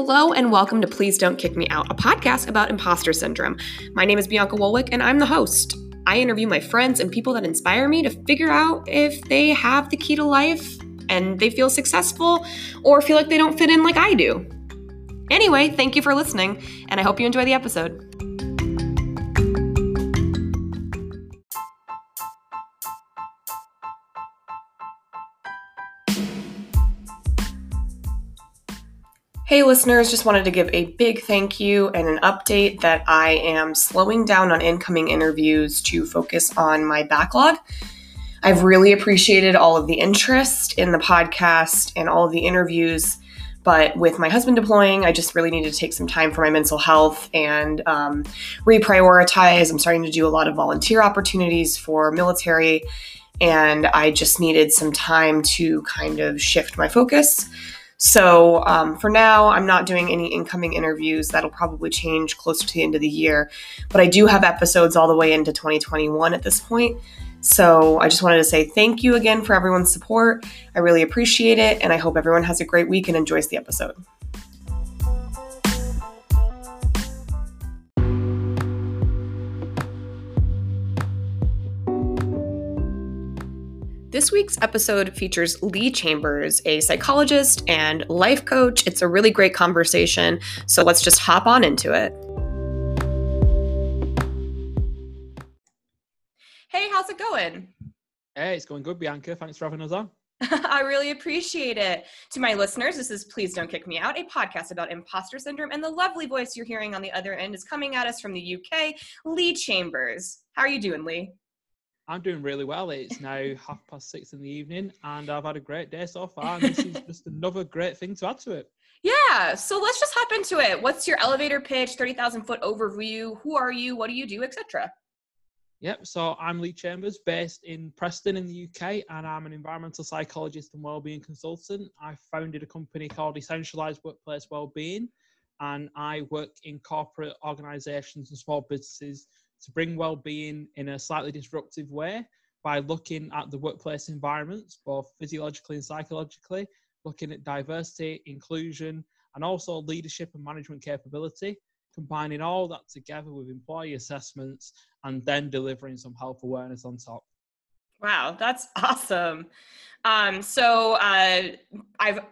Hello and welcome to Please Don't Kick Me Out, a podcast about imposter syndrome. My name is Bianca Woolwick and I'm the host. I interview my friends and people that inspire me to figure out if they have the key to life and they feel successful or feel like they don't fit in like I do. Anyway, thank you for listening and I hope you enjoy the episode. Hey listeners, just wanted to give a big thank you and an update that I am slowing down on incoming interviews to focus on my backlog. I've really appreciated all of the interest in the podcast and all of the interviews, but with my husband deploying, I just really needed to take some time for my mental health and reprioritize. I'm starting to do a lot of volunteer opportunities for military, and I just needed some time to kind of shift my focus. So for now, I'm not doing any incoming interviews. That'll probably change closer to the end of the year. But I do have episodes all the way into 2021 at this point. So I just wanted to say thank you again for everyone's support. I really appreciate it. And I hope everyone has a great week and enjoys the episode. This week's episode features Lee Chambers, a psychologist and life coach. It's a really great conversation, so let's just hop on into it. Hey, how's it going? Hey, it's going good, Bianca. Thanks for having us on. I really appreciate it. To my listeners, this is Please Don't Kick Me Out, a podcast about imposter syndrome, and the lovely voice you're hearing on the other end is coming at us from the UK, Lee Chambers. How are you doing, Lee? I'm doing really well. It's now 6:30 in the evening and I've had a great day so far. And this is just another great thing to add to it. Yeah. So let's just hop into it. What's your elevator pitch, 30,000 foot overview? Who are you? What do you do, etc.? Yep. So I'm Lee Chambers, based in Preston in the UK, and I'm an environmental psychologist and wellbeing consultant. I founded a company called Decentralised Workplace Wellbeing, and I work in corporate organisations and small businesses to bring well-being in a slightly disruptive way by looking at the workplace environments, both physiologically and psychologically, looking at diversity, inclusion, and also leadership and management capability, combining all that together with employee assessments and then delivering some health awareness on top. Wow, that's awesome. I've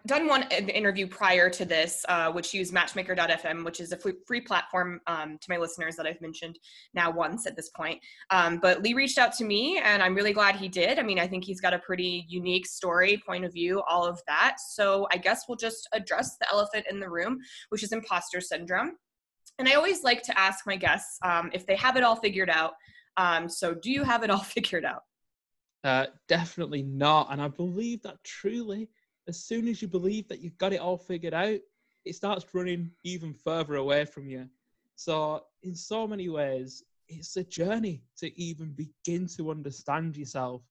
done one interview prior to this, which used matchmaker.fm, which is a free platform to my listeners that I've mentioned now once at this point. But Lee reached out to me and I'm really glad he did. I mean, I think he's got a pretty unique story, point of view, all of that. So I guess we'll just address the elephant in the room, which is imposter syndrome. And I always like to ask my guests if they have it all figured out. So do you have it all figured out? Definitely not. And I believe that truly, as soon as you believe that you've got it all figured out, it starts running even further away from you. So in so many ways, it's a journey to even begin to understand yourself.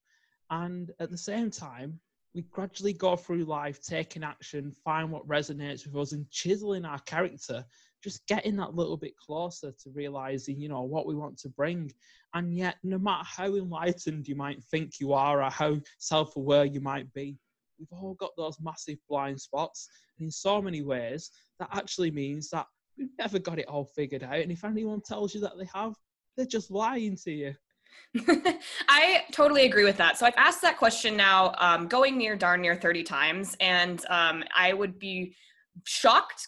And at the same time, we gradually go through life, taking action, find what resonates with us and chiseling our character, just getting that little bit closer to realizing, you know, what we want to bring. And yet, no matter how enlightened you might think you are or how self-aware you might be, we've all got those massive blind spots. And in so many ways, that actually means that we've never got it all figured out. And if anyone tells you that they have, they're just lying to you. I totally agree with that. So I've asked that question now going darn near 30 times, and I would be shocked,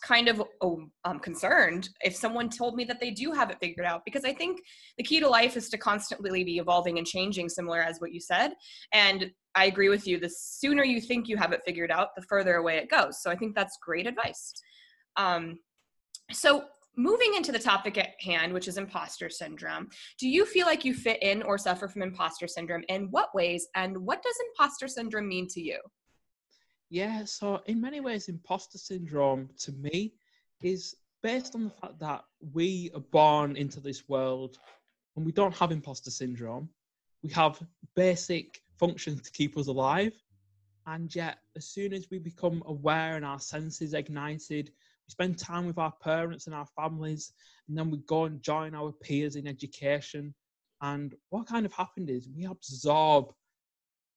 concerned if someone told me that they do have it figured out, because I think the key to life is to constantly be evolving and changing, similar as what you said. And I agree with you, the sooner you think you have it figured out, the further away it goes. So I think that's great advice. Moving into the topic at hand, which is imposter syndrome, do you feel like you fit in or suffer from imposter syndrome? In what ways? And what does imposter syndrome mean to you? Yeah, so in many ways, imposter syndrome to me is based on the fact that we are born into this world and we don't have imposter syndrome. We have basic functions to keep us alive. And yet, as soon as we become aware and our senses ignited, we spend time with our parents and our families, and then we go and join our peers in education. And what kind of happened is we absorb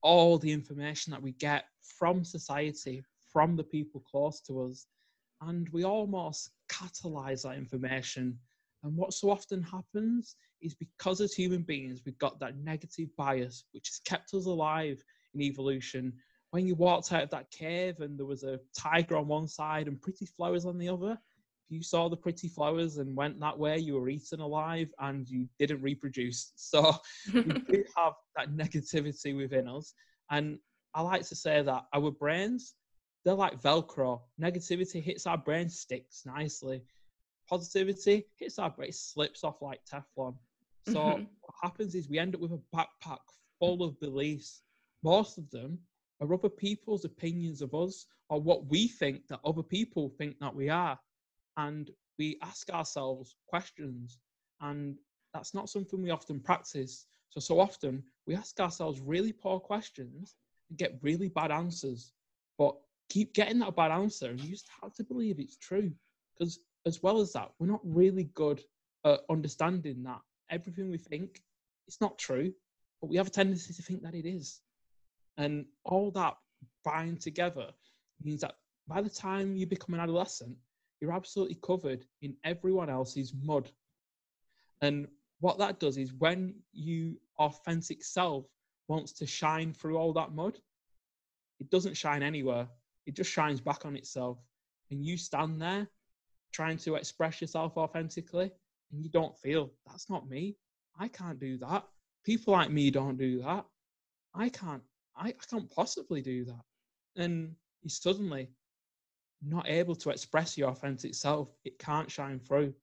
all the information that we get from society, from the people close to us. and we almost catalyze that information. And what so often happens is, because as human beings, we've got that negative bias, which has kept us alive in evolution. When you walked out of that cave and there was a tiger on one side and pretty flowers on the other, if you saw the pretty flowers and went that way, you were eaten alive and you didn't reproduce. So we do have that negativity within us. And I like to say that our brains, they're like Velcro. Negativity hits our brain, sticks nicely. Positivity hits our brain, slips off like Teflon. So what happens is we end up with a backpack full of beliefs. Most of them are other people's opinions of us, or what we think that other people think that we are. And we ask ourselves questions, and that's not something we often practice. So often we ask ourselves really poor questions and get really bad answers, but keep getting that bad answer, and you just have to believe it's true. Because as well as that, we're not really good at understanding that everything we think, it's not true, but we have a tendency to think that it is. And all that bind together means that by the time you become an adolescent, you're absolutely covered in everyone else's mud. And what that does is, when your authentic self wants to shine through all that mud, it doesn't shine anywhere. It just shines back on itself. And you stand there trying to express yourself authentically, and you don't feel, that's not me. I can't do that. People like me don't do that. I can't possibly do that. And you're suddenly not able to express your authentic self. It can't shine through.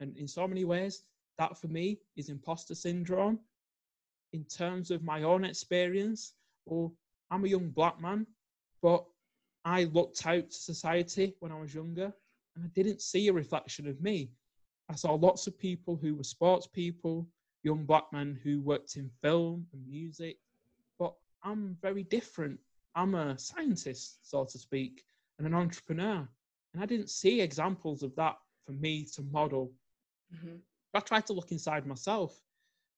And in so many ways, that for me is imposter syndrome. In terms of my own experience, well, I'm a young black man, but I looked out to society when I was younger, and I didn't see a reflection of me. I saw lots of people who were sports people, young black men who worked in film and music, but I'm very different. I'm a scientist, so to speak, and an entrepreneur. And I didn't see examples of that for me to model. I tried to look inside myself.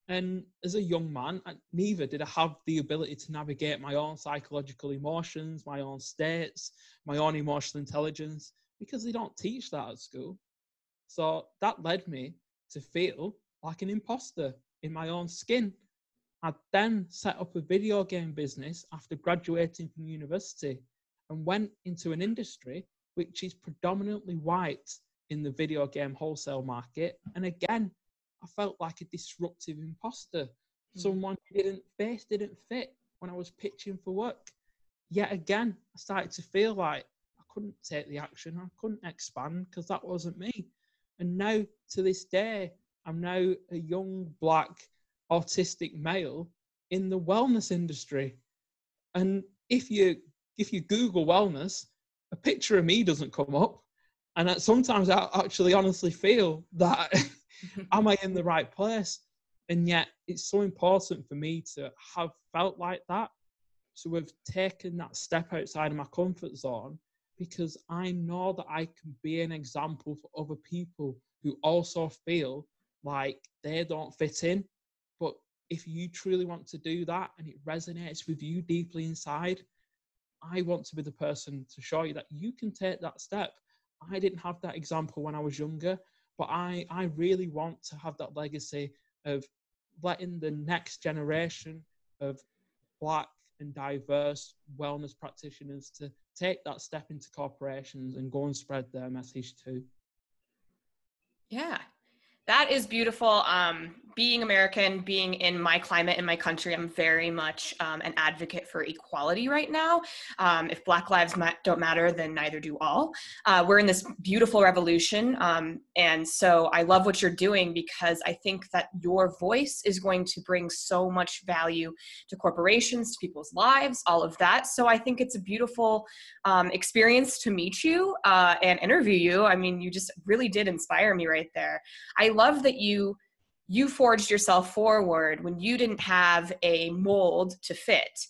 And as a young man, neither did I have the ability to navigate my own psychological emotions, my own states, my own emotional intelligence, because they don't teach that at school. So that led me to feel like an imposter in my own skin. I then set up a video game business after graduating from university, and went into an industry which is predominantly white in the video game wholesale market. And again, I felt like a disruptive imposter, someone who didn't fit when I was pitching for work. Yet again, I started to feel like I couldn't take the action, I couldn't expand, because that wasn't me. And now, to this day, I'm now a young, black, autistic male in the wellness industry. And if you Google wellness, a picture of me doesn't come up. And sometimes I actually honestly feel that, am I in the right place? And yet it's so important for me to have felt like that, to have taken that step outside of my comfort zone, because I know that I can be an example for other people who also feel like they don't fit in. But if you truly want to do that and it resonates with you deeply inside, I want to be the person to show you that you can take that step. I didn't have that example when I was younger, but I really want to have that legacy of letting the next generation of black and diverse wellness practitioners to take that step into corporations and go and spread their message too. Yeah, that is beautiful. Being American, being in my climate, in my country, I'm very much an advocate for equality right now. If Black lives don't matter, then neither do all. We're in this beautiful revolution. And so I love what you're doing, because I think that your voice is going to bring so much value to corporations, to people's lives, all of that. So I think it's a beautiful experience to meet you and interview you. I mean, you just really did inspire me right there. I love that you forged yourself forward when you didn't have a mold to fit.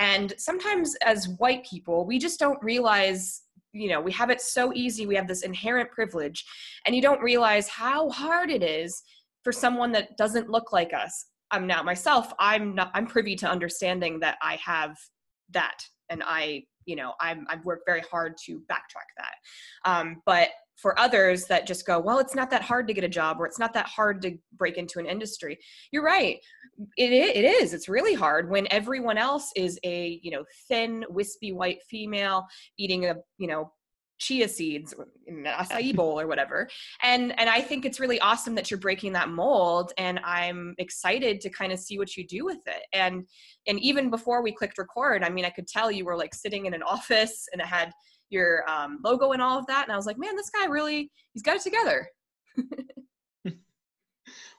And sometimes as white people, we just don't realize, you know, we have it so easy. We have this inherent privilege, and you don't realize how hard it is for someone that doesn't look like us. I'm not myself. I'm privy to understanding that I have that, and I you know, I've worked very hard to backtrack that. But for others that just go, well, it's not that hard to get a job, or it's not that hard to break into an industry. You're right. It is. It's really hard when everyone else is a, you know, thin, wispy white female eating a, you know, chia seeds in an acai bowl or whatever. And I think it's really awesome that you're breaking that mold, and I'm excited to kind of see what you do with it. And even before we clicked record, I mean, I could tell you were like sitting in an office and it had your logo and all of that. And I was like, man, this guy really, he's got it together.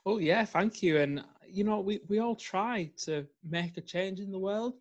Oh yeah. Thank you. And you know, we all try to make a change in the world.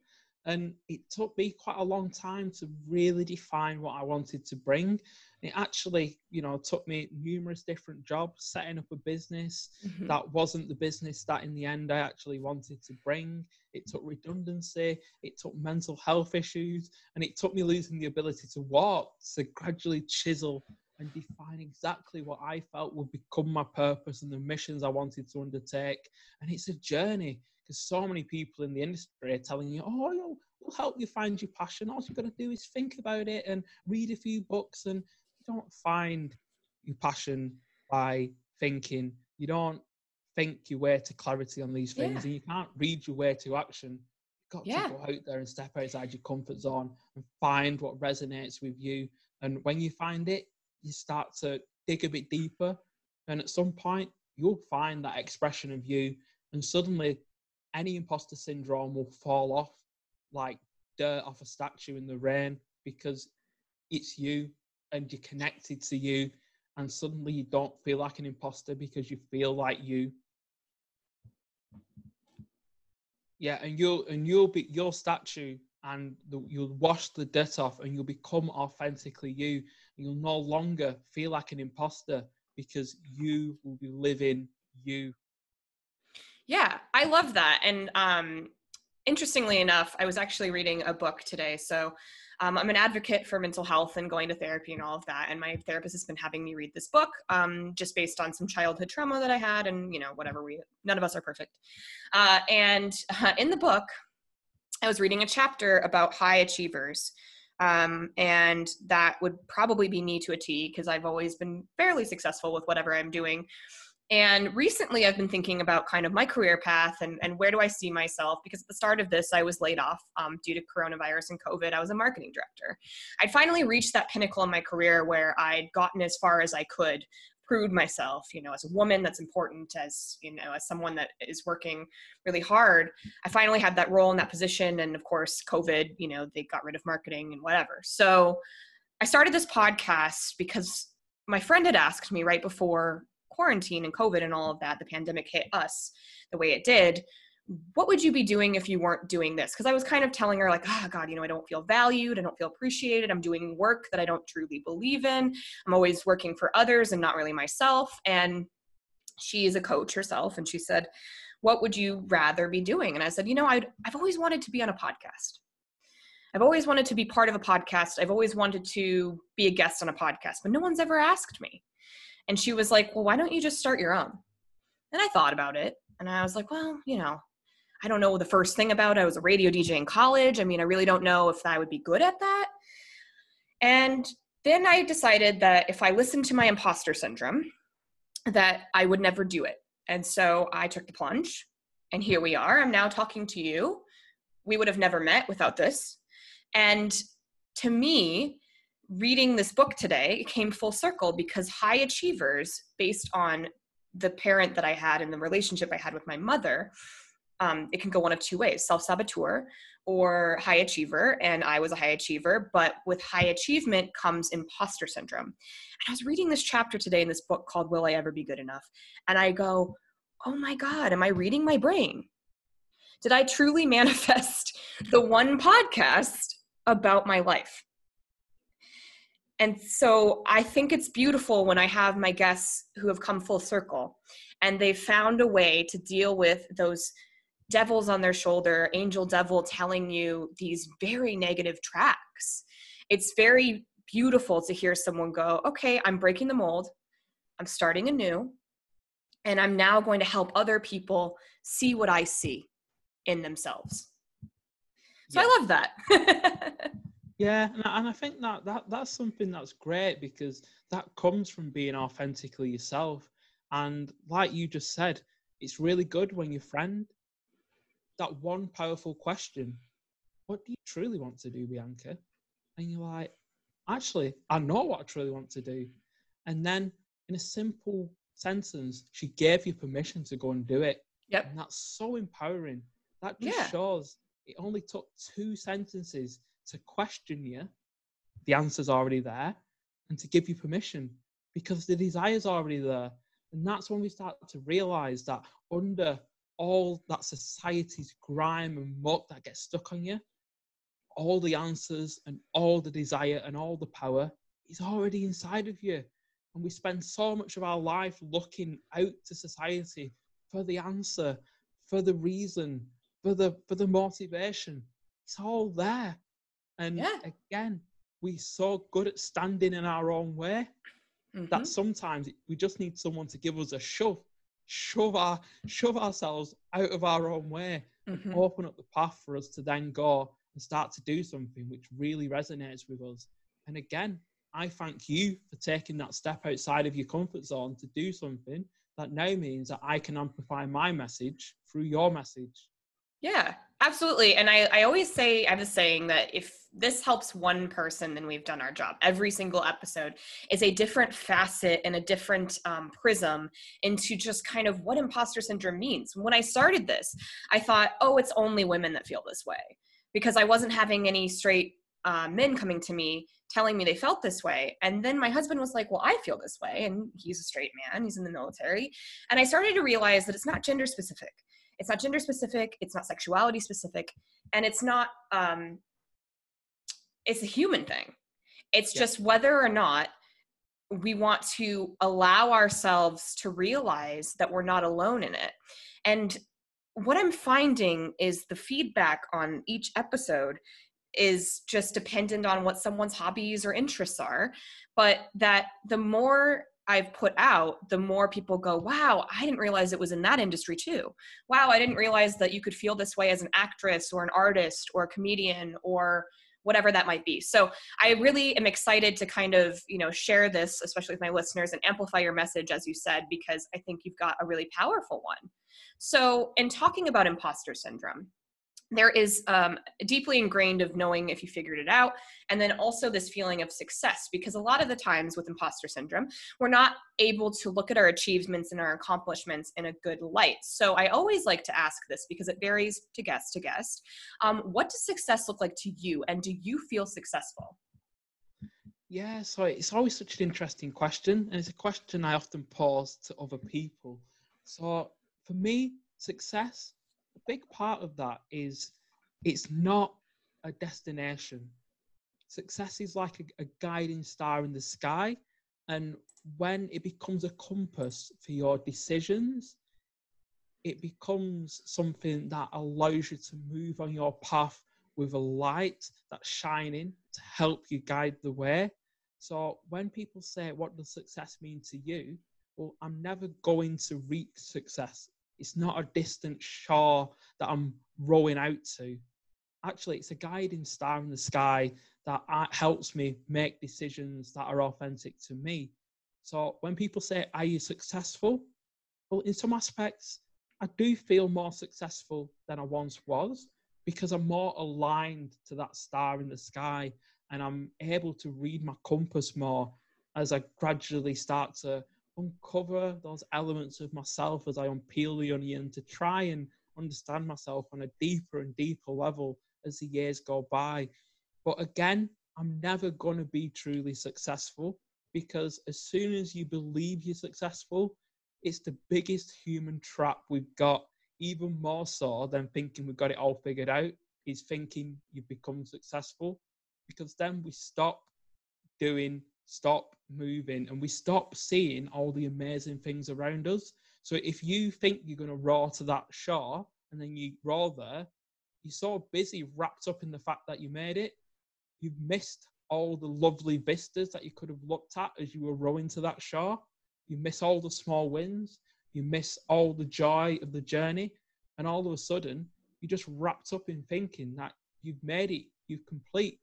And it took me quite a long time to really define what I wanted to bring. It actually, you know, took me numerous different jobs, setting up a business that wasn't the business that in the end I actually wanted to bring. It took redundancy, it took mental health issues, and it took me losing the ability to walk to gradually chisel and define exactly what I felt would become my purpose and the missions I wanted to undertake. And it's a journey. Because so many people in the industry are telling you, oh, we'll help you find your passion. All you've got to do is think about it and read a few books. And you don't find your passion by thinking. You don't think your way to clarity on these things. Yeah. And you can't read your way to action. You've got to go out there and step outside your comfort zone and find what resonates with you. And when you find it, you start to dig a bit deeper. And at some point, you'll find that expression of you. And suddenly, any imposter syndrome will fall off like dirt off a statue in the rain, because it's you and you're connected to you. And suddenly you don't feel like an imposter because you feel like you. Yeah. And you'll be your statue, and you'll wash the dirt off and you'll become authentically you. And you'll no longer feel like an imposter because you will be living you. Yeah, I love that. And interestingly enough, I was actually reading a book today. So I'm an advocate for mental health and going to therapy and all of that. And my therapist has been having me read this book just based on some childhood trauma that I had, and, you know, whatever, none of us are perfect. And in the book, I was reading a chapter about high achievers. And that would probably be me to a T, because I've always been fairly successful with whatever I'm doing. And recently I've been thinking about kind of my career path and where do I see myself? Because at the start of this, I was laid off due to coronavirus and COVID. I was a marketing director. I'd finally reached that pinnacle in my career where I'd gotten as far as I could, proved myself, you know, as a woman that's important, as, you know, as someone that is working really hard. I finally had that role in that position. And of course, COVID, you know, they got rid of marketing and whatever. So I started this podcast because my friend had asked me right before quarantine and COVID and all of that, the pandemic hit us the way it did. What would you be doing if you weren't doing this? Because I was kind of telling her like, oh God, you know, I don't feel valued. I don't feel appreciated. I'm doing work that I don't truly believe in. I'm always working for others and not really myself. And she is a coach herself. And she said, what would you rather be doing? And I said, you know, I've always wanted to be on a podcast. I've always wanted to be part of a podcast. I've always wanted to be a guest on a podcast, but no one's ever asked me. And she was like, well, why don't you just start your own? And I thought about it. And I was like, well, you know, I don't know the first thing about it. I was a radio DJ in college. I mean, I really don't know if I would be good at that. And then I decided that if I listened to my imposter syndrome, that I would never do it. And so I took the plunge. And here we are. I'm now talking to you. We would have never met without this. And to me, reading this book today, it came full circle, because high achievers, based on the parent that I had and the relationship I had with my mother, it can go one of two ways, self-saboteur or high achiever. And I was a high achiever, but with high achievement comes imposter syndrome. And I was reading this chapter today in this book called Will I Ever Be Good Enough? And I go, oh my God, am I reading my brain? Did I truly manifest the one podcast about my life? And so I think it's beautiful when I have my guests who have come full circle and they found a way to deal with those devils on their shoulder, angel devil telling you these very negative tracks. It's very beautiful to hear someone go, okay, I'm breaking the mold. I'm starting anew. And I'm now going to help other people see what I see in themselves. So yeah. I love that. Yeah, and I think that's something that's great, because that comes from being authentically yourself. And like you just said, it's really good when your friend, that one powerful question, what do you truly want to do, Bianca? And you're like, actually, I know what I truly want to do. And then in a simple sentence, she gave you permission to go and do it. Yep. And that's so empowering. That just shows it only took two sentences to question you. The answer's already there, and to give you permission, because the desire's already there. And that's when we start to realize that under all that society's grime and muck that gets stuck on you, all the answers and all the desire and all the power is already inside of you. And we spend so much of our life looking out to society for the answer, for the reason, for the motivation. It's all there. And again, we're so good at standing in our own way that sometimes we just need someone to give us a shove ourselves out of our own way and open up the path for us to then go and start to do something which really resonates with us. And again, I thank you for taking that step outside of your comfort zone to do something that now means that I can amplify my message through your message. Yeah, absolutely. And I always say, I have a saying that if this helps one person, then we've done our job. Every single episode is a different facet and a different prism into just kind of what imposter syndrome means. When I started this, I thought, oh, it's only women that feel this way, because I wasn't having any straight men coming to me telling me they felt this way. And then my husband was like, well, I feel this way. And he's a straight man. He's in the military. And I started to realize that it's not gender specific. It's not gender specific. It's not sexuality specific. And it's not, it's a human thing. It's just whether or not we want to allow ourselves to realize that we're not alone in it. And what I'm finding is the feedback on each episode is just dependent on what someone's hobbies or interests are, but that the more I've put out, the more people go, wow, I didn't realize it was in that industry too. Wow, I didn't realize that you could feel this way as an actress or an artist or a comedian or whatever that might be. So I really am excited to kind of, share this, especially with my listeners, and amplify your message, as you said, because I think you've got a really powerful one. So in talking about imposter syndrome, there is deeply ingrained of knowing if you figured it out, and then also this feeling of success, because a lot of the times with imposter syndrome, we're not able to look at our achievements and our accomplishments in a good light. So I always like to ask this, because it varies to guest. What does success look like to you, and do you feel successful? Yeah, so it's always such an interesting question, and it's a question I often pose to other people. So for me, success, a big part of that is it's not a destination. Success is like a guiding star in the sky. And when it becomes a compass for your decisions, it becomes something that allows you to move on your path with a light that's shining to help you guide the way. So when people say, what does success mean to you? Well, I'm never going to reach success. It's not a distant shore that I'm rowing out to. Actually, it's a guiding star in the sky that helps me make decisions that are authentic to me. So when people say, are you successful? Well, in some aspects, I do feel more successful than I once was, because I'm more aligned to that star in the sky, and I'm able to read my compass more as I gradually start to uncover those elements of myself as I unpeel the onion to try and understand myself on a deeper and deeper level as the years go by. But again, I'm never going to be truly successful, because as soon as you believe you're successful, it's the biggest human trap we've got, even more so than thinking we've got it all figured out, is thinking you've become successful, because then we stop moving, and we stop seeing all the amazing things around us. So if you think you're going to row to that shore and then you row there, you're so busy wrapped up in the fact that you made it, you've missed all the lovely vistas that you could have looked at as you were rowing to that shore. You miss all the small wins, you miss all the joy of the journey, and all of a sudden you're just wrapped up in thinking that you've made it, you've complete,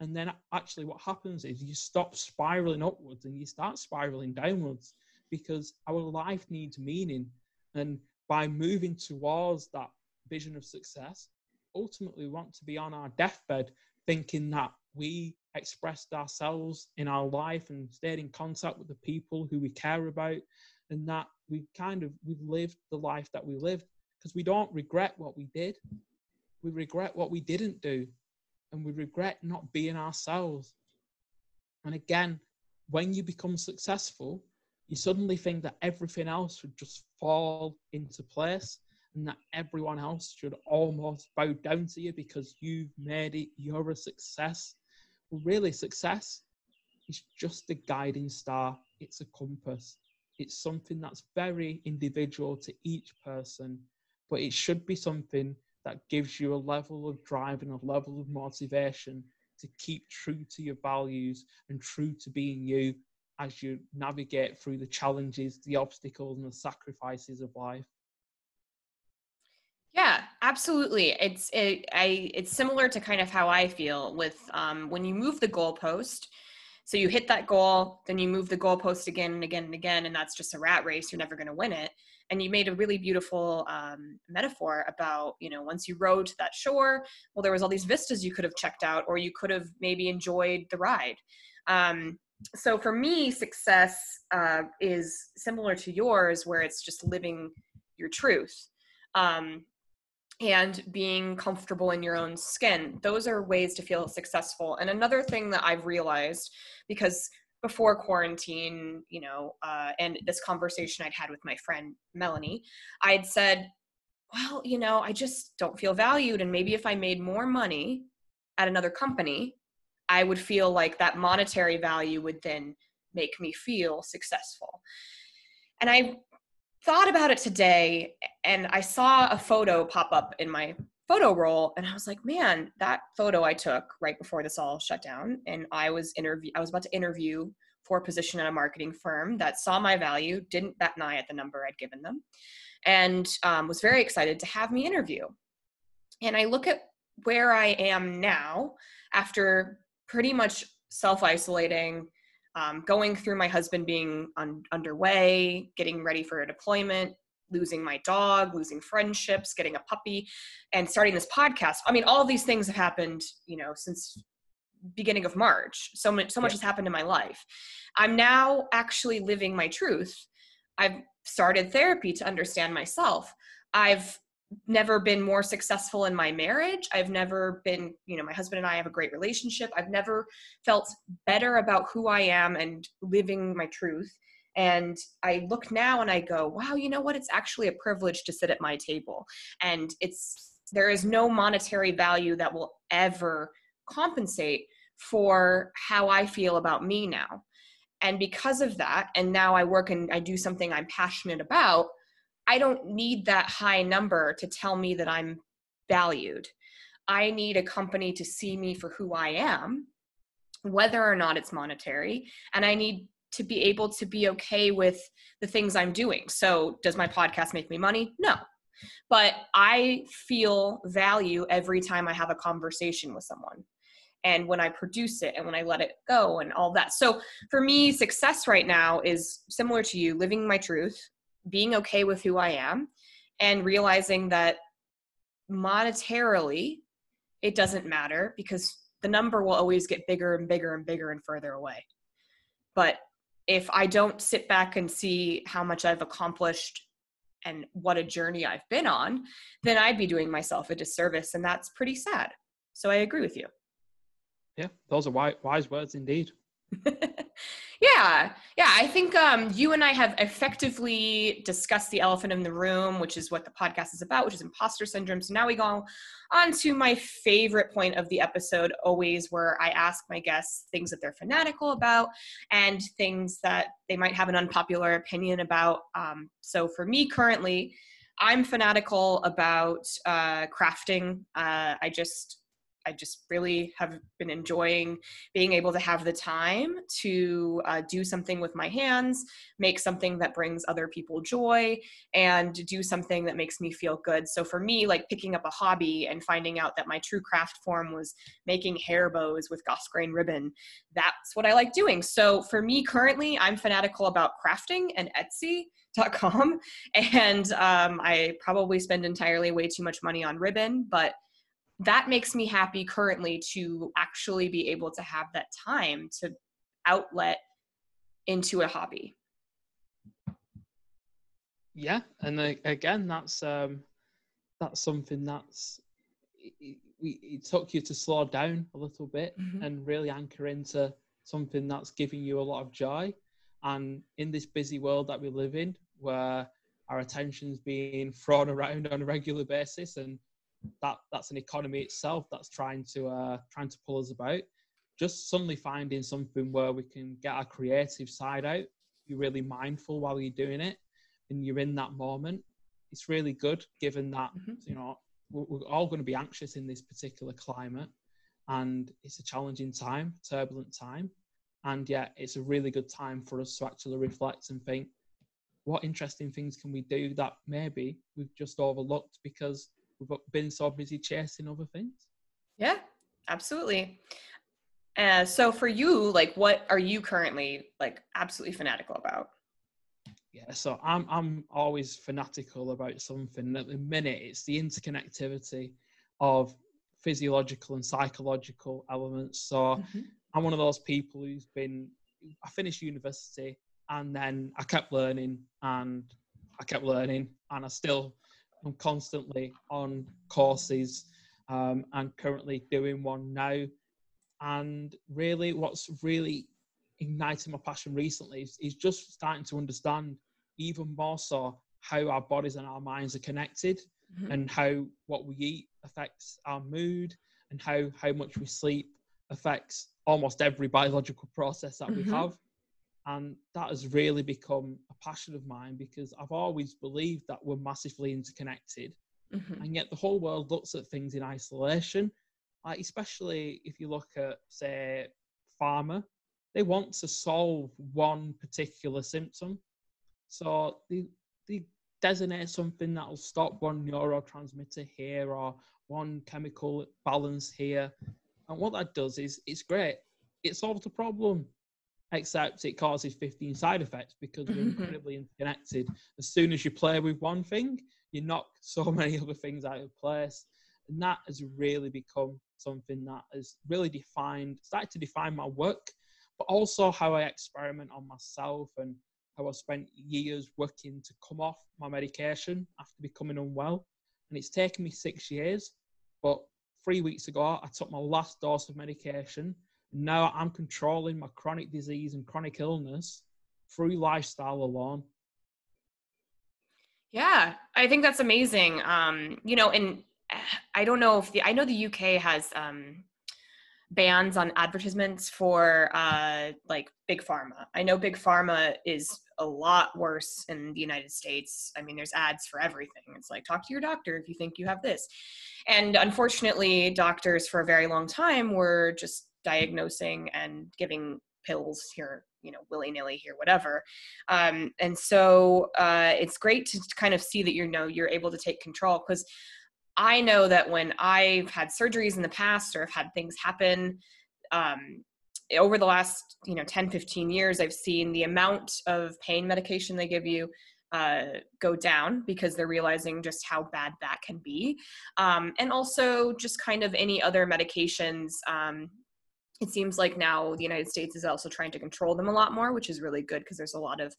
And then actually what happens is you stop spiraling upwards and you start spiraling downwards, because our life needs meaning. And by moving towards that vision of success, ultimately we want to be on our deathbed thinking that we expressed ourselves in our life and stayed in contact with the people who we care about, and that we've lived the life that we lived, because we don't regret what we did. We regret what we didn't do, and we regret not being ourselves. And again, when you become successful, you suddenly think that everything else would just fall into place, and that everyone else should almost bow down to you because you've made it, you're a success. Well, really, success is just a guiding star. It's a compass. It's something that's very individual to each person, but it should be something that gives you a level of drive and a level of motivation to keep true to your values and true to being you as you navigate through the challenges, the obstacles, and the sacrifices of life. Yeah, absolutely. It's similar to kind of how I feel with when you move the goalpost. So you hit that goal, then you move the goalpost again and again and again, and that's just a rat race. You're never going to win it. And you made a really beautiful metaphor about, once you rowed to that shore, well, there was all these vistas you could have checked out, or you could have maybe enjoyed the ride. So for me, success is similar to yours, where it's just living your truth. And being comfortable in your own skin. Those are ways to feel successful. And another thing that I've realized, because before quarantine, and this conversation I'd had with my friend Melanie, I'd said, well, I just don't feel valued. And maybe if I made more money at another company, I would feel like that monetary value would then make me feel successful. And I thought about it today, and I saw a photo pop up in my photo roll, and I was like, man, that photo I took right before this all shut down, and I was about to interview for a position at a marketing firm that saw my value, didn't bat an eye at the number I'd given them, and was very excited to have me interview. And I look at where I am now after pretty much self-isolating, going through my husband being underway, getting ready for a deployment, losing my dog, losing friendships, getting a puppy, and starting this podcast. I mean, all these things have happened, since beginning of March. So much has happened in my life. I'm now actually living my truth. I've started therapy to understand myself. I've never been more successful in my marriage. I've never been, my husband and I have a great relationship. I've never felt better about who I am and living my truth. And I look now and I go, wow, you know what? It's actually a privilege to sit at my table. And there is no monetary value that will ever compensate for how I feel about me now. And because of that, and now I work and I do something I'm passionate about, I don't need that high number to tell me that I'm valued. I need a company to see me for who I am, whether or not it's monetary. And I need to be able to be okay with the things I'm doing. So does my podcast make me money? No. But I feel value every time I have a conversation with someone, and when I produce it, and when I let it go, and all that. So for me, success right now is similar to you, living my truth, being okay with who I am, and realizing that monetarily, it doesn't matter, because the number will always get bigger and bigger and bigger and further away. But if I don't sit back and see how much I've accomplished and what a journey I've been on, then I'd be doing myself a disservice, and that's pretty sad. So I agree with you. Yeah, those are wise words indeed. Yeah. I think you and I have effectively discussed the elephant in the room, which is what the podcast is about, which is imposter syndrome. So now we go on to my favorite point of the episode, always, where I ask my guests things that they're fanatical about and things that they might have an unpopular opinion about. So for me currently, I'm fanatical about crafting. I just I just really have been enjoying being able to have the time to do something with my hands, make something that brings other people joy, and do something that makes me feel good. So for me, like picking up a hobby and finding out that my true craft form was making hair bows with Goss Grain ribbon, that's what I like doing. So for me currently, I'm fanatical about crafting and Etsy.com. And I probably spend entirely way too much money on ribbon, but that makes me happy currently to actually be able to have that time to outlet into a hobby. Yeah. And again, that's something that's, it took you to slow down a little bit and really anchor into something that's giving you a lot of joy. And in this busy world that we live in, where our attention's being thrown around on a regular basis, and that's an economy itself that's trying to pull us about, just suddenly finding something where we can get our creative side out, be really mindful while you're doing it and you're in that moment. It's really good, given that you know, we're all going to be anxious in this particular climate, and it's a challenging time, turbulent time, and yeah, it's a really good time for us to actually reflect and think, what interesting things can we do that maybe we've just overlooked because we've been so busy chasing other things? Yeah, absolutely. So for you, like, what are you currently like absolutely fanatical about? Yeah, so I'm always fanatical about something. At the minute, it's the interconnectivity of physiological and psychological elements. So I'm one of those people who's been, I finished university and then I kept learning and I kept learning, and I'm constantly on courses. I'm currently doing one now. And really what's really ignited my passion recently is just starting to understand even more so how our bodies and our minds are connected, and how what we eat affects our mood, and how much we sleep affects almost every biological process that we have. And that has really become a passion of mine, because I've always believed that we're massively interconnected. And yet the whole world looks at things in isolation. Like, especially if you look at, say, pharma, they want to solve one particular symptom. So they designate something that will stop one neurotransmitter here or one chemical balance here. And what that does is, it's great. It solves the problem, except it causes 15 side effects, because we're incredibly interconnected. As soon as you play with one thing, you knock so many other things out of place. And that has really become something that has really started to define my work, but also how I experiment on myself, and how I spent years working to come off my medication after becoming unwell. And it's taken me 6 years, but 3 weeks ago, I took my last dose of medication. Now I'm controlling my chronic disease and chronic illness through lifestyle alone. Yeah, I think that's amazing. You know, and I don't know if I know the UK has bans on advertisements for like big pharma. I know big pharma is a lot worse in the United States. I mean, there's ads for everything. It's like, talk to your doctor if you think you have this. And unfortunately, doctors for a very long time were just diagnosing and giving pills here, you know, willy-nilly here, whatever. And so it's great to kind of see that, you know, you're able to take control, because I know that when I've had surgeries in the past, or I've had things happen over the last, you know, 10, 15 years, I've seen the amount of pain medication they give you go down, because they're realizing just how bad that can be. And also just kind of any other medications. It seems like now the United States is also trying to control them a lot more, which is really good, because there's a lot of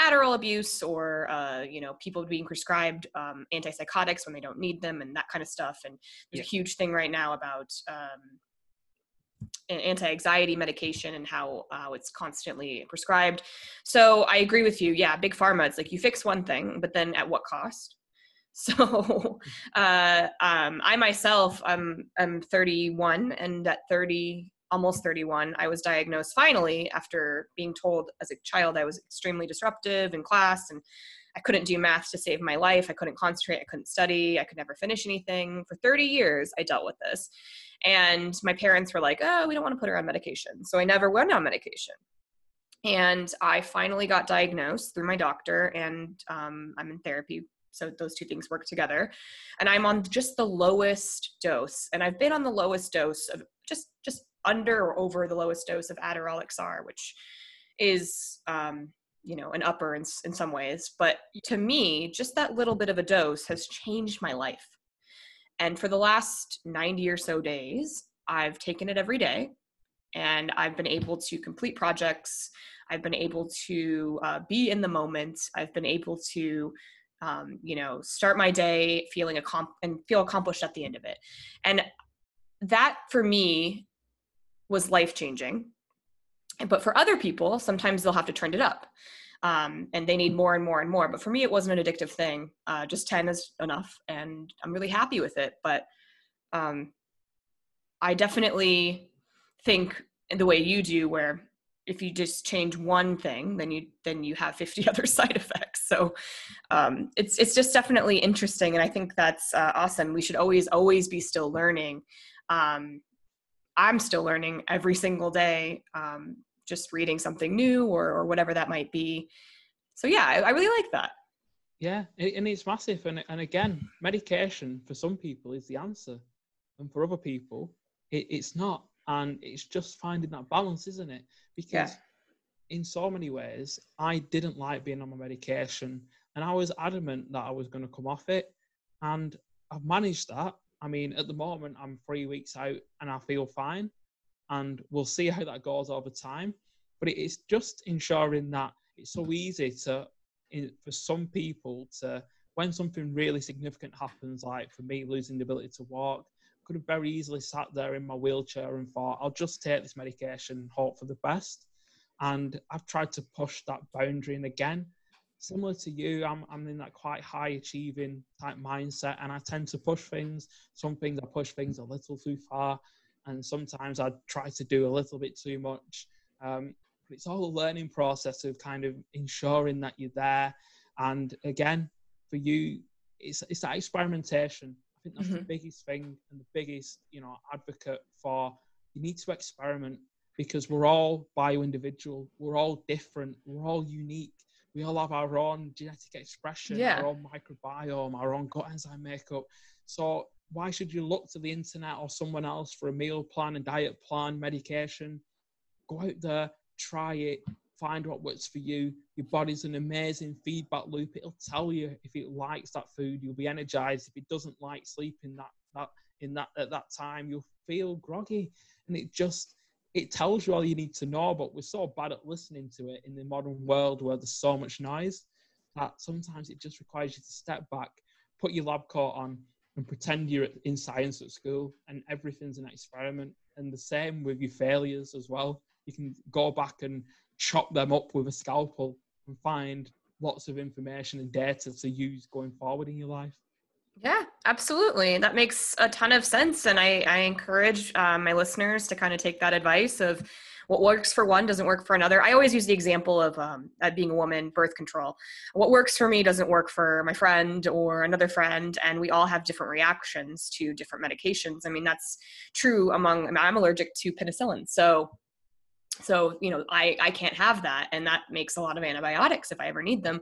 Adderall abuse, or, you know, people being prescribed antipsychotics when they don't need them, and that kind of stuff. And there's a huge thing right now about anti-anxiety medication and how it's constantly prescribed. So I agree with you. Yeah, big pharma, it's like you fix one thing, but then at what cost? So I myself, I'm 31, and at 30, almost 31, I was diagnosed finally, after being told as a child I was extremely disruptive in class and I couldn't do math to save my life. I couldn't concentrate. I couldn't study. I could never finish anything. For 30 years, I dealt with this. And my parents were like, oh, we don't want to put her on medication. So I never went on medication. And I finally got diagnosed through my doctor, and I'm in therapy. So those two things work together. And I'm on just the lowest dose. And I've been on the lowest dose of just under or over the lowest dose of Adderall XR, which is, you know, an upper in some ways. But to me, just that little bit of a dose has changed my life. And for the last 90 or so days, I've taken it every day. And I've been able to complete projects. I've been able to be in the moment. I've been able to, you know, start my day feeling feel accomplished at the end of it. And that for me was life-changing. But for other people, sometimes they'll have to turn it up. And they need more and more and more. But for me, it wasn't an addictive thing. Just 10 is enough. And I'm really happy with it. But I definitely think the way you do, where if you just change one thing, then you have 50 other side effects. So it's just definitely interesting. And I think that's awesome. We should always be still learning. I'm still learning every single day, just reading something new or whatever that might be. So yeah, I really like that. Yeah, and it's massive. And again, medication for some people is the answer. And for other people, it's not. And it's just finding that balance, isn't it? Because in so many ways, I didn't like being on my medication. And I was adamant that I was going to come off it. And I've managed that. I mean, at the moment, I'm 3 weeks out and I feel fine. And we'll see how that goes over time. But it's just ensuring that it's so easy for some people to, when something really significant happens, like for me, losing the ability to walk, could have very easily sat there in my wheelchair and thought, I'll just take this medication and hope for the best. And I've tried to push that boundary. And again, similar to you, I'm in that quite high achieving type mindset, and I tend to push things. Some things I push things a little too far, and sometimes I try to do a little bit too much. But it's all a learning process of kind of ensuring that you're there. And again, for you, it's that experimentation. I think that's the biggest thing, and the biggest, you know, advocate for. You need to experiment, because we're all bio-individual, we're all different, we're all unique, we all have our own genetic expression, our own microbiome, our own gut enzyme makeup. So why should you look to the internet or someone else for a meal plan, a diet plan, medication? Go out there, try it, find what works for you. Your body's an amazing feedback loop. It'll tell you if it likes that food, you'll be energized. If it doesn't like sleeping at that time, you'll feel groggy. And it tells you all you need to know. But we're so bad at listening to it in the modern world, where there's so much noise, that sometimes it just requires you to step back, put your lab coat on, and pretend you're in science at school, and everything's an experiment. And the same with your failures as well. You can go back and chop them up with a scalpel and find lots of information and data to use going forward in your life. Yeah, absolutely. That makes a ton of sense. And I encourage my listeners to kind of take that advice of what works for one doesn't work for another. I always use the example of being a woman, birth control. What works for me doesn't work for my friend or another friend. And we all have different reactions to different medications. I mean, that's true I'm allergic to penicillin. So, you know, I can't have that. And that makes a lot of antibiotics, if I ever need them,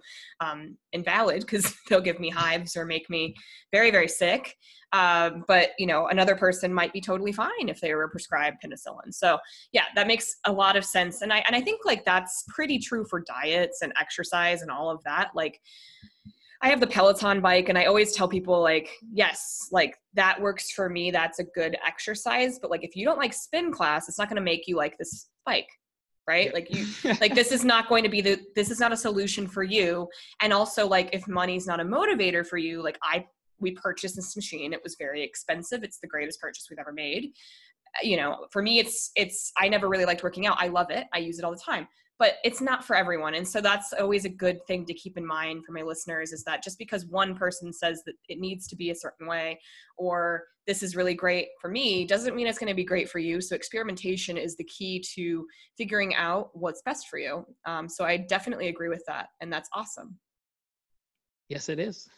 invalid, because they'll give me hives or make me very, very sick. But, you know, another person might be totally fine if they were prescribed penicillin. So yeah, that makes a lot of sense. And I think like that's pretty true for diets and exercise and all of that. Like, I have the Peloton bike, and I always tell people like, yes, like that works for me. That's a good exercise. But like, if you don't like spin class, it's not going to make you like this bike, right? Yeah. Like you, like this is not going to be this is not a solution for you. And also like, if money's not a motivator for you, like we purchased this machine. It was very expensive. It's the greatest purchase we've ever made. You know, for me, I never really liked working out. I love it. I use it all the time. But it's not for everyone. And so that's always a good thing to keep in mind for my listeners, is that just because one person says that it needs to be a certain way, or this is really great for me, doesn't mean it's going to be great for you. So experimentation is the key to figuring out what's best for you. So I definitely agree with that. And that's awesome. Yes, it is.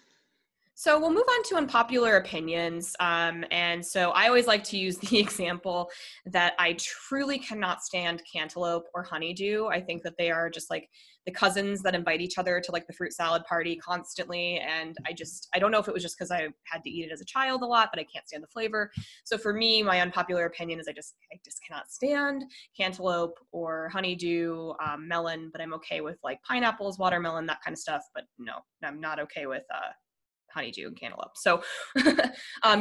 So we'll move on to unpopular opinions. And so I always like to use the example that I truly cannot stand cantaloupe or honeydew. I think that they are just like the cousins that invite each other to like the fruit salad party constantly. And I don't know if it was just because I had to eat it as a child a lot, but I can't stand the flavor. So for me, my unpopular opinion is I just cannot stand cantaloupe or honeydew, melon, but I'm okay with like pineapples, watermelon, that kind of stuff. But no, I'm not okay with honeydew and cantaloupe. So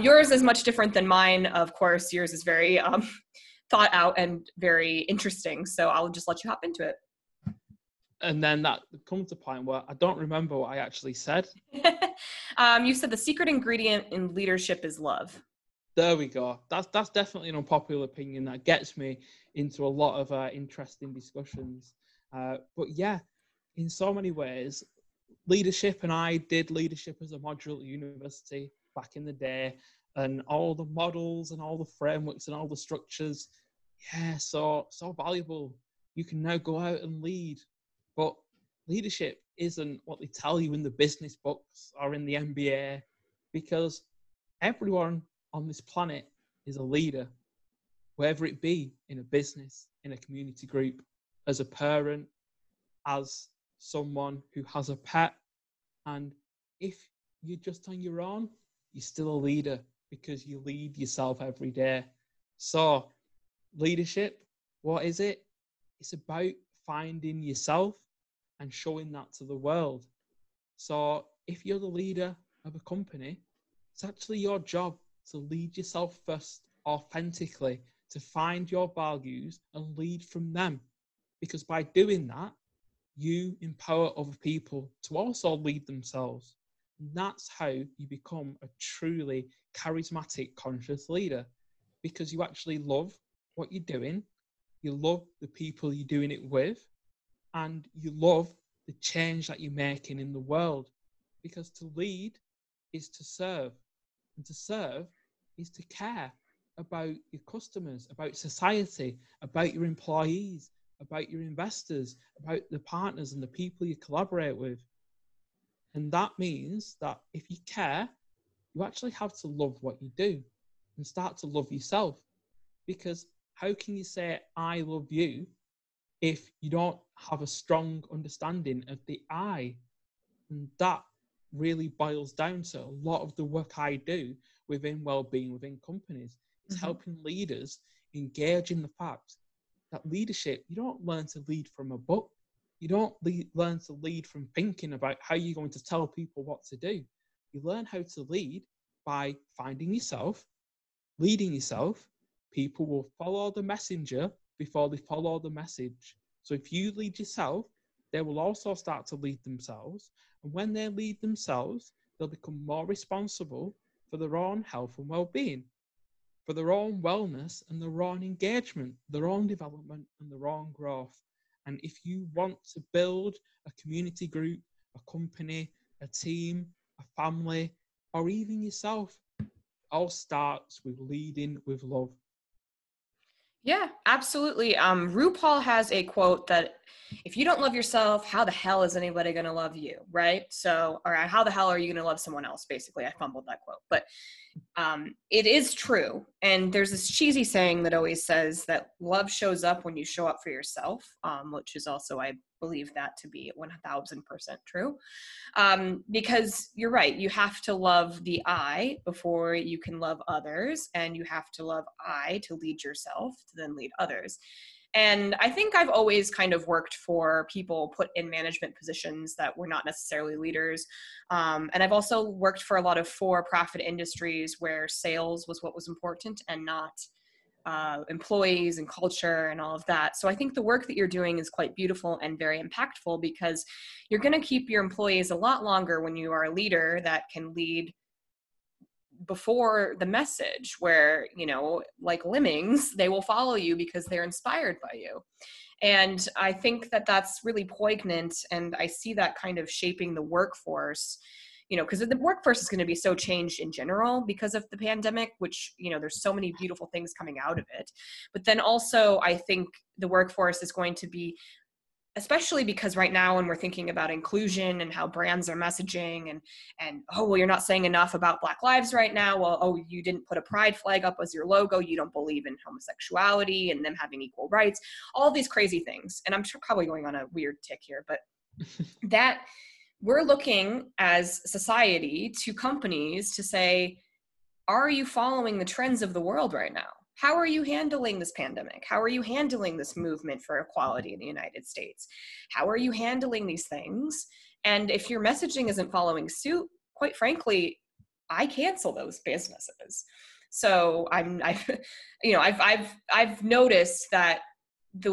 yours is much different than mine. Of course, yours is very thought out and very interesting. So I'll just let you hop into it. And then that comes to a point where I don't remember what I actually said. You said the secret ingredient in leadership is love. There we go. That's definitely an unpopular opinion that gets me into a lot of interesting discussions. But yeah, in so many ways, leadership, and I did leadership as a module at university back in the day, and all the models and all the frameworks and all the structures, yeah, so valuable. You can now go out and lead, but leadership isn't what they tell you in the business books or in the MBA, because everyone on this planet is a leader, whether it be in a business, in a community group, as a parent, as someone who has a pet. And if you're just on your own, you're still a leader because you lead yourself every day. So leadership, what is it? It's about finding yourself and showing that to the world. So if you're the leader of a company, it's actually your job to lead yourself first authentically, to find your values and lead from them. Because by doing that, you empower other people to also lead themselves. And that's how you become a truly charismatic, conscious leader, because you actually love what you're doing, you love the people you're doing it with, and you love the change that you're making in the world. Because to lead is to serve, and to serve is to care about your customers, about society, about your employees, about your investors, about the partners and the people you collaborate with. And that means that if you care, you actually have to love what you do and start to love yourself. Because how can you say, I love you, if you don't have a strong understanding of the I? And that really boils down to a lot of the work I do within wellbeing, within companies. It's helping leaders engage in the fact that leadership, you don't learn to lead from a book. You don't learn to lead from thinking about how you're going to tell people what to do. You learn how to lead by finding yourself, leading yourself. People will follow the messenger before they follow the message. So if you lead yourself, they will also start to lead themselves. And when they lead themselves, they'll become more responsible for their own health and well-being, for their own wellness and their own engagement, their own development and their own growth. And if you want to build a community group, a company, a team, a family, or even yourself, it all starts with leading with love. Yeah, absolutely. RuPaul has a quote that if you don't love yourself, how the hell is anybody going to love you, right? So, or how the hell are you going to love someone else? Basically, I fumbled that quote, but it is true. And there's this cheesy saying that always says that love shows up when you show up for yourself, which is also, I believe that to be 1000% true. Because you're right, you have to love the I before you can love others, and you have to love I to lead yourself to then lead others. And I think I've always kind of worked for people put in management positions that were not necessarily leaders. And I've also worked for a lot of for-profit industries where sales was what was important and not employees and culture and all of that. So I think the work that you're doing is quite beautiful and very impactful, because you're going to keep your employees a lot longer when you are a leader that can lead before the message, where, you know, like lemmings, they will follow you because they're inspired by you. And I think that that's really poignant. And I see that kind of shaping the workforce, you know, because the workforce is going to be so changed in general because of the pandemic, which, you know, there's so many beautiful things coming out of it. But then also I think the workforce is going to be especially because right now when we're thinking about inclusion and how brands are messaging and oh, well, you're not saying enough about Black lives right now. Well, oh, you didn't put a pride flag up as your logo. You don't believe in homosexuality and them having equal rights, all these crazy things. And I'm probably going on a weird tick here, but that we're looking as society to companies to say, are you following the trends of the world right now? How are you handling this pandemic? How are you handling this movement for equality in the United States? How are you handling these things? And if your messaging isn't following suit, quite frankly, I cancel those businesses. So I've noticed that the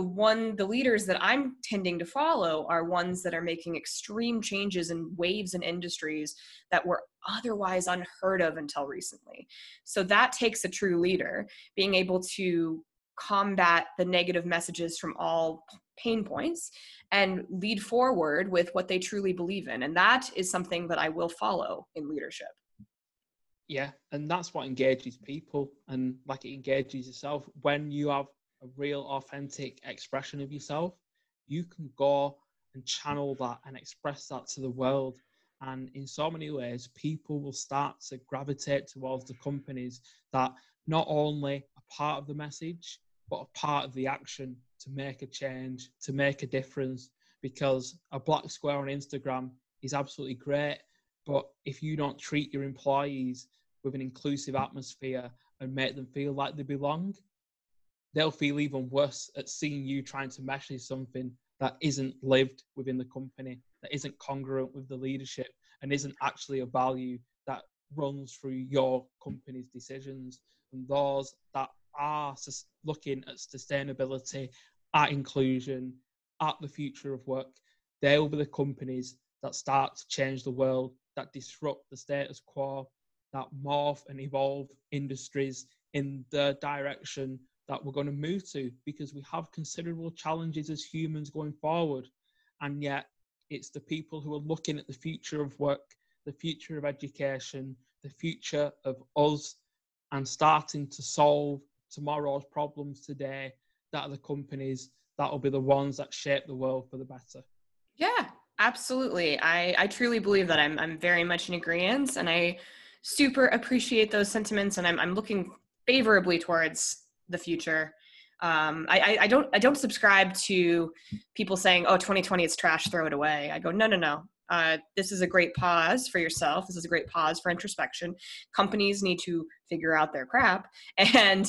leaders that I'm tending to follow are ones that are making extreme changes in waves and industries that were otherwise unheard of until recently. So that takes a true leader, being able to combat the negative messages from all pain points and lead forward with what they truly believe in. And that is something that I will follow in leadership. Yeah. And that's what engages people, and like it engages yourself. When you have a real authentic expression of yourself, you can go and channel that and express that to the world. And in so many ways, people will start to gravitate towards the companies that not only are part of the message, but are part of the action to make a change, to make a difference. Because a black square on Instagram is absolutely great, but if you don't treat your employees with an inclusive atmosphere and make them feel like they belong, they'll feel even worse at seeing you trying to message something that isn't lived within the company, that isn't congruent with the leadership, and isn't actually a value that runs through your company's decisions. And those that are looking at sustainability, at inclusion, at the future of work, they'll be the companies that start to change the world, that disrupt the status quo, that morph and evolve industries in the direction that we're going to move to, because we have considerable challenges as humans going forward. And yet it's the people who are looking at the future of work, the future of education, the future of us, and starting to solve tomorrow's problems today, that are the companies that will be the ones that shape the world for the better. Yeah, absolutely. I truly believe that. I'm very much in agreement, and I super appreciate those sentiments, and I'm looking favorably towards the future. I don't subscribe to people saying, oh, 2020 is trash, throw it away. I go, no. This is a great pause for yourself. This is a great pause for introspection. Companies need to figure out their crap. And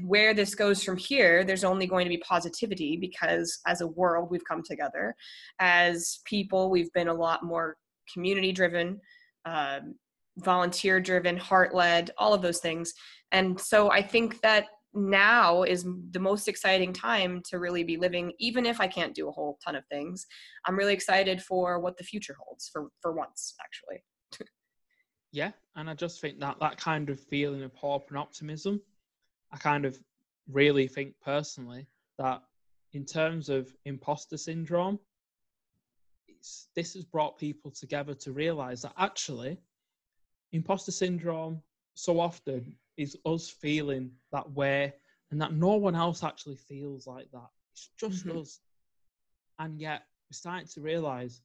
where this goes from here, there's only going to be positivity, because as a world, we've come together. As people, we've been a lot more community driven, volunteer driven, heart led, all of those things. And so I think that now is the most exciting time to really be living, even if I can't do a whole ton of things. I'm really excited for what the future holds for once, actually. Yeah. And I just think that kind of feeling of hope and optimism, I kind of really think personally that in terms of imposter syndrome, this has brought people together to realize that actually imposter syndrome so often is us feeling that way, and that no one else actually feels like that. It's just us. And yet we're starting to realise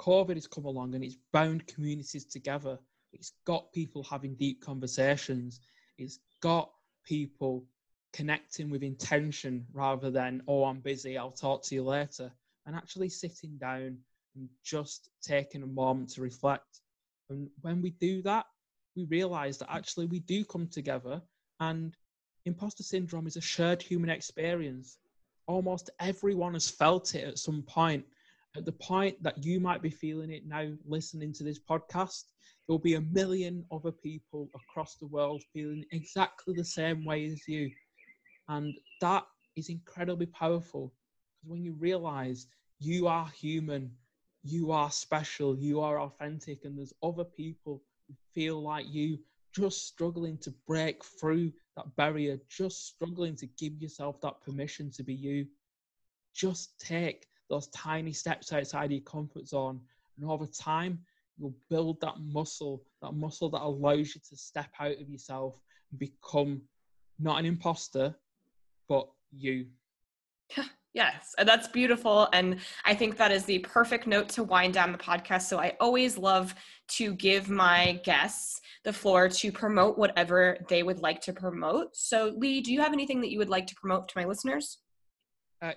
COVID has come along and it's bound communities together. It's got people having deep conversations. It's got people connecting with intention rather than, oh, I'm busy, I'll talk to you later. And actually sitting down and just taking a moment to reflect. And when we do that, we realise that actually we do come together, and imposter syndrome is a shared human experience. Almost everyone has felt it at some point. At the point that you might be feeling it now, listening to this podcast, there'll be 1 million other people across the world feeling exactly the same way as you. And that is incredibly powerful, because when you realise you are human, you are special, you are authentic, and there's other people feel like you, just struggling to break through that barrier, just struggling to give yourself that permission to be you. Just take those tiny steps outside your comfort zone, and over time you'll build that muscle that allows you to step out of yourself and become not an imposter, but you. Yes, and that's beautiful. And I think that is the perfect note to wind down the podcast. So I always love to give my guests the floor to promote whatever they would like to promote. So Lee, do you have anything that you would like to promote to my listeners?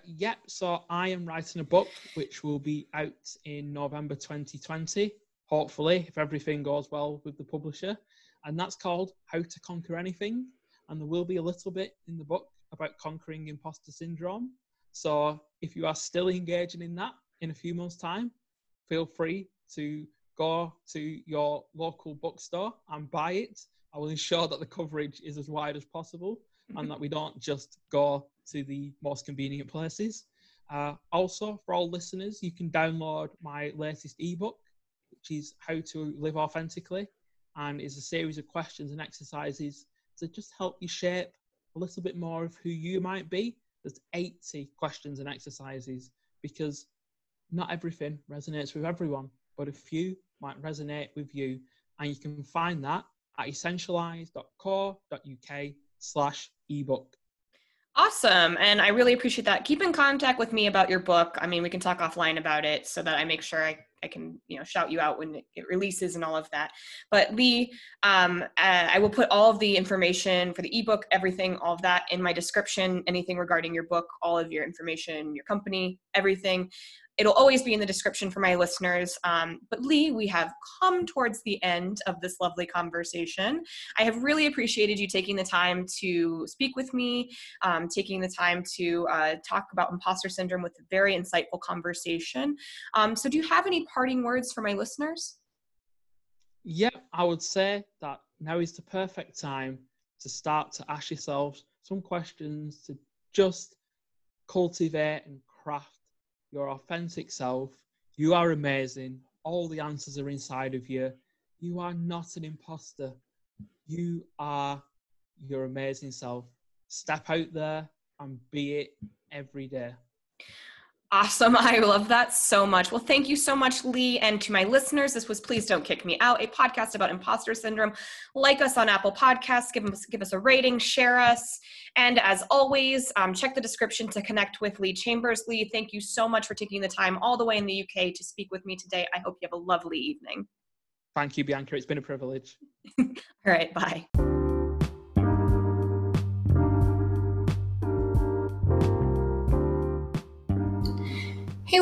Yeah, so I am writing a book, which will be out in November 2020, hopefully, if everything goes well with the publisher. And that's called How to Conquer Anything. And there will be a little bit in the book about conquering imposter syndrome. So if you are still engaging in that in a few months' time, feel free to go to your local bookstore and buy it. I will ensure that the coverage is as wide as possible and that we don't just go to the most convenient places. Also, for all listeners, you can download my latest ebook, which is How to Live Authentically, and is a series of questions and exercises to just help you shape a little bit more of who you might be. There's 80 questions and exercises, because not everything resonates with everyone, but a few might resonate with you. And you can find that at essentialize.co.uk/ebook. Awesome. And I really appreciate that. Keep in contact with me about your book. I mean, we can talk offline about it so that I make sure I can, you know, shout you out when it releases and all of that. But Lee, I will put all of the information for the ebook, everything, all of that in my description, anything regarding your book, all of your information, your company, everything. It'll always be in the description for my listeners. But Lee, we have come towards the end of this lovely conversation. I have really appreciated you taking the time to speak with me, taking the time to talk about imposter syndrome with a very insightful conversation. So do you have any parting words for my listeners? Yeah, I would say that now is the perfect time to start to ask yourselves some questions to just cultivate and craft your authentic self. You are amazing. All the answers are inside of you. You are not an imposter. You are your amazing self. Step out there and be it every day. Awesome. I love that so much. Well, thank you so much, Lee. And to my listeners, this was Please Don't Kick Me Out, a podcast about imposter syndrome. Like us on Apple Podcasts, give us a rating, share us. And as always, check the description to connect with Lee Chambers. Lee, thank you so much for taking the time all the way in the UK to speak with me today. I hope you have a lovely evening. Thank you, Bianca. It's been a privilege. All right. Bye. Hey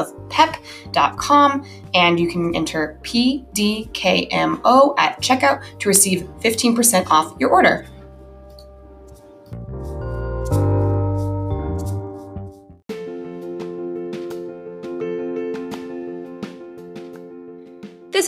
pep.com, and you can enter PDKMO at checkout to receive 15% off your order. This